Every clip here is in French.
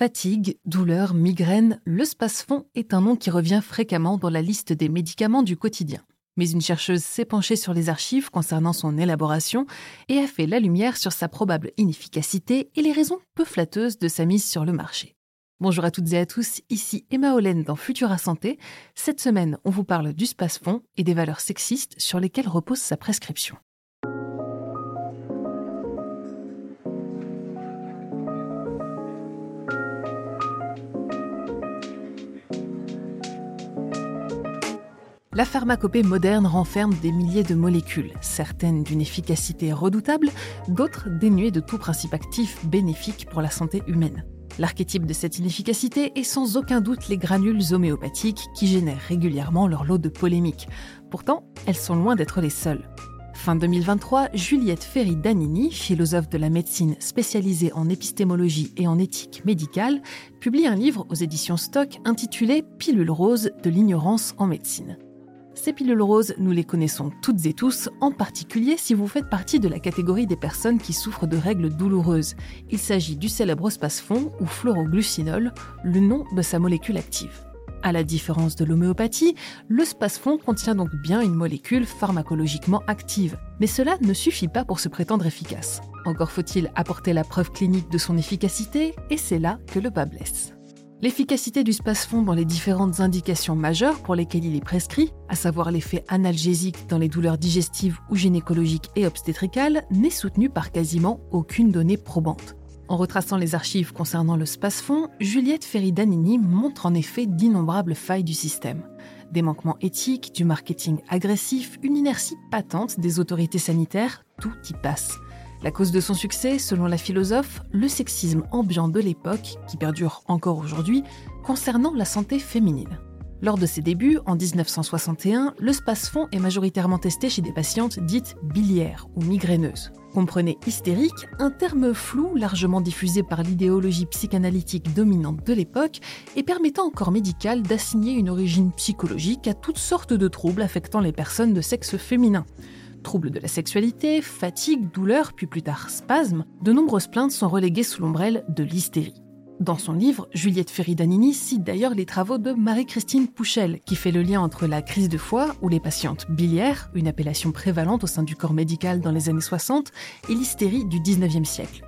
fatigue, douleur, migraine, le Spasfon est un nom qui revient fréquemment dans la liste des médicaments du quotidien. Mais une chercheuse s'est penchée sur les archives concernant son élaboration et a fait la lumière sur sa probable inefficacité et les raisons peu flatteuses de sa mise sur le marché. Bonjour à toutes et à tous, ici Emma Hollen dans Futura Santé. Cette semaine, on vous parle du Spasfon et des valeurs sexistes sur lesquelles repose sa prescription. La pharmacopée moderne renferme des milliers de molécules, certaines d'une efficacité redoutable, d'autres dénuées de tout principe actif bénéfique pour la santé humaine. L'archétype de cette inefficacité est sans aucun doute les granules homéopathiques qui génèrent régulièrement leur lot de polémiques. Pourtant, elles sont loin d'être les seules. Fin 2023, Juliette Ferry-Danini, philosophe de la médecine spécialisée en épistémologie et en éthique médicale, publie un livre aux éditions Stock intitulé « Pilules roses de l'ignorance en médecine ». Ces pilules roses, nous les connaissons toutes et tous, en particulier si vous faites partie de la catégorie des personnes qui souffrent de règles douloureuses. Il s'agit du célèbre Spasfon ou phloroglucinol, le nom de sa molécule active. À la différence de l'homéopathie, le Spasfon contient donc bien une molécule pharmacologiquement active. Mais cela ne suffit pas pour se prétendre efficace. Encore faut-il apporter la preuve clinique de son efficacité, et c'est là que le bas blesse. L'efficacité du Spasfon dans les différentes indications majeures pour lesquelles il est prescrit, à savoir l'effet analgésique dans les douleurs digestives ou gynécologiques et obstétricales, n'est soutenue par quasiment aucune donnée probante. En retraçant les archives concernant le Spasfon, Juliette Ferry-Danini montre en effet d'innombrables failles du système. Des manquements éthiques, du marketing agressif, une inertie patente des autorités sanitaires, tout y passe. La cause de son succès, selon la philosophe, le sexisme ambiant de l'époque, qui perdure encore aujourd'hui, concernant la santé féminine. Lors de ses débuts, en 1961, le Spasfon est majoritairement testé chez des patientes dites biliaires ou migraineuses. Comprenez hystérique, un terme flou largement diffusé par l'idéologie psychanalytique dominante de l'époque et permettant au corps médical d'assigner une origine psychologique à toutes sortes de troubles affectant les personnes de sexe féminin. Troubles de la sexualité, fatigue, douleur, puis plus tard spasmes, de nombreuses plaintes sont reléguées sous l'ombrelle de l'hystérie. Dans son livre, Juliette Ferry-Danini cite d'ailleurs les travaux de Marie-Christine Pouchelle, qui fait le lien entre la crise de foie, où les patientes biliaires, une appellation prévalente au sein du corps médical dans les années 60, et l'hystérie du 19e siècle.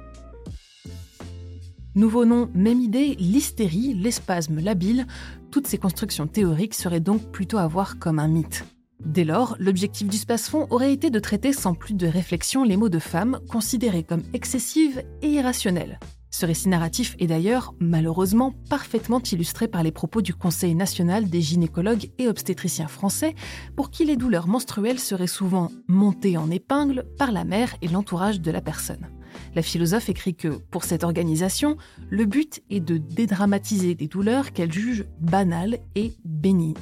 Nouveau nom, même idée, l'hystérie, les spasmes, la bile, toutes ces constructions théoriques seraient donc plutôt à voir comme un mythe. Dès lors, l'objectif du Spasfon aurait été de traiter sans plus de réflexion les maux de femmes considérées comme excessives et irrationnelles. Ce récit narratif est d'ailleurs, malheureusement, parfaitement illustré par les propos du Conseil national des gynécologues et obstétriciens français, pour qui les douleurs menstruelles seraient souvent montées en épingle par la mère et l'entourage de la personne. La philosophe écrit que, pour cette organisation, le but est de dédramatiser des douleurs qu'elle juge banales et bénignes.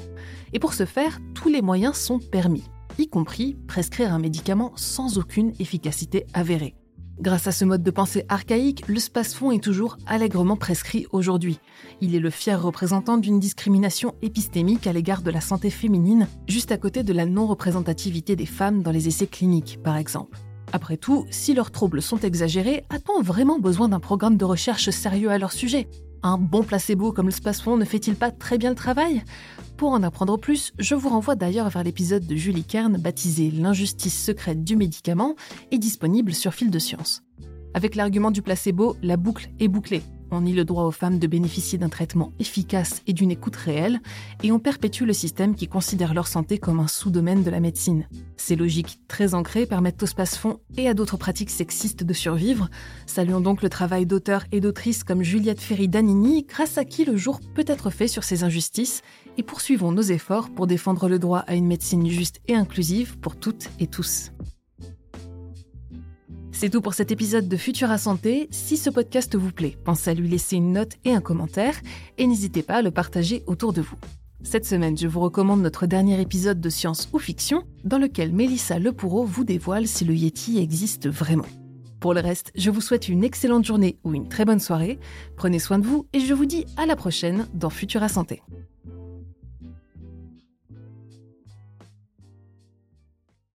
Et pour ce faire, tous les moyens sont permis, y compris prescrire un médicament sans aucune efficacité avérée. Grâce à ce mode de pensée archaïque, le Spasfon est toujours allègrement prescrit aujourd'hui. Il est le fier représentant d'une discrimination épistémique à l'égard de la santé féminine, juste à côté de la non-représentativité des femmes dans les essais cliniques, par exemple. Après tout, si leurs troubles sont exagérés, a-t-on vraiment besoin d'un programme de recherche sérieux à leur sujet ? Un bon placebo comme le Spasfon ne fait-il pas très bien le travail ? Pour en apprendre plus, je vous renvoie d'ailleurs vers l'épisode de Julie Kern baptisé « L'injustice secrète du médicament » et disponible sur Fil de Science. Avec l'argument du placebo, la boucle est bouclée. On nie le droit aux femmes de bénéficier d'un traitement efficace et d'une écoute réelle, et on perpétue le système qui considère leur santé comme un sous-domaine de la médecine. Ces logiques très ancrées permettent au Spasfon et à d'autres pratiques sexistes de survivre. Saluons donc le travail d'auteurs et d'autrices comme Juliette Ferry-Danini, grâce à qui le jour peut être fait sur ces injustices, et poursuivons nos efforts pour défendre le droit à une médecine juste et inclusive pour toutes et tous. C'est tout pour cet épisode de Futura Santé. Si ce podcast vous plaît, pensez à lui laisser une note et un commentaire et n'hésitez pas à le partager autour de vous. Cette semaine, je vous recommande notre dernier épisode de Science ou Fiction dans lequel Mélissa Lepourreau vous dévoile si le Yéti existe vraiment. Pour le reste, je vous souhaite une excellente journée ou une très bonne soirée. Prenez soin de vous et je vous dis à la prochaine dans Futura Santé.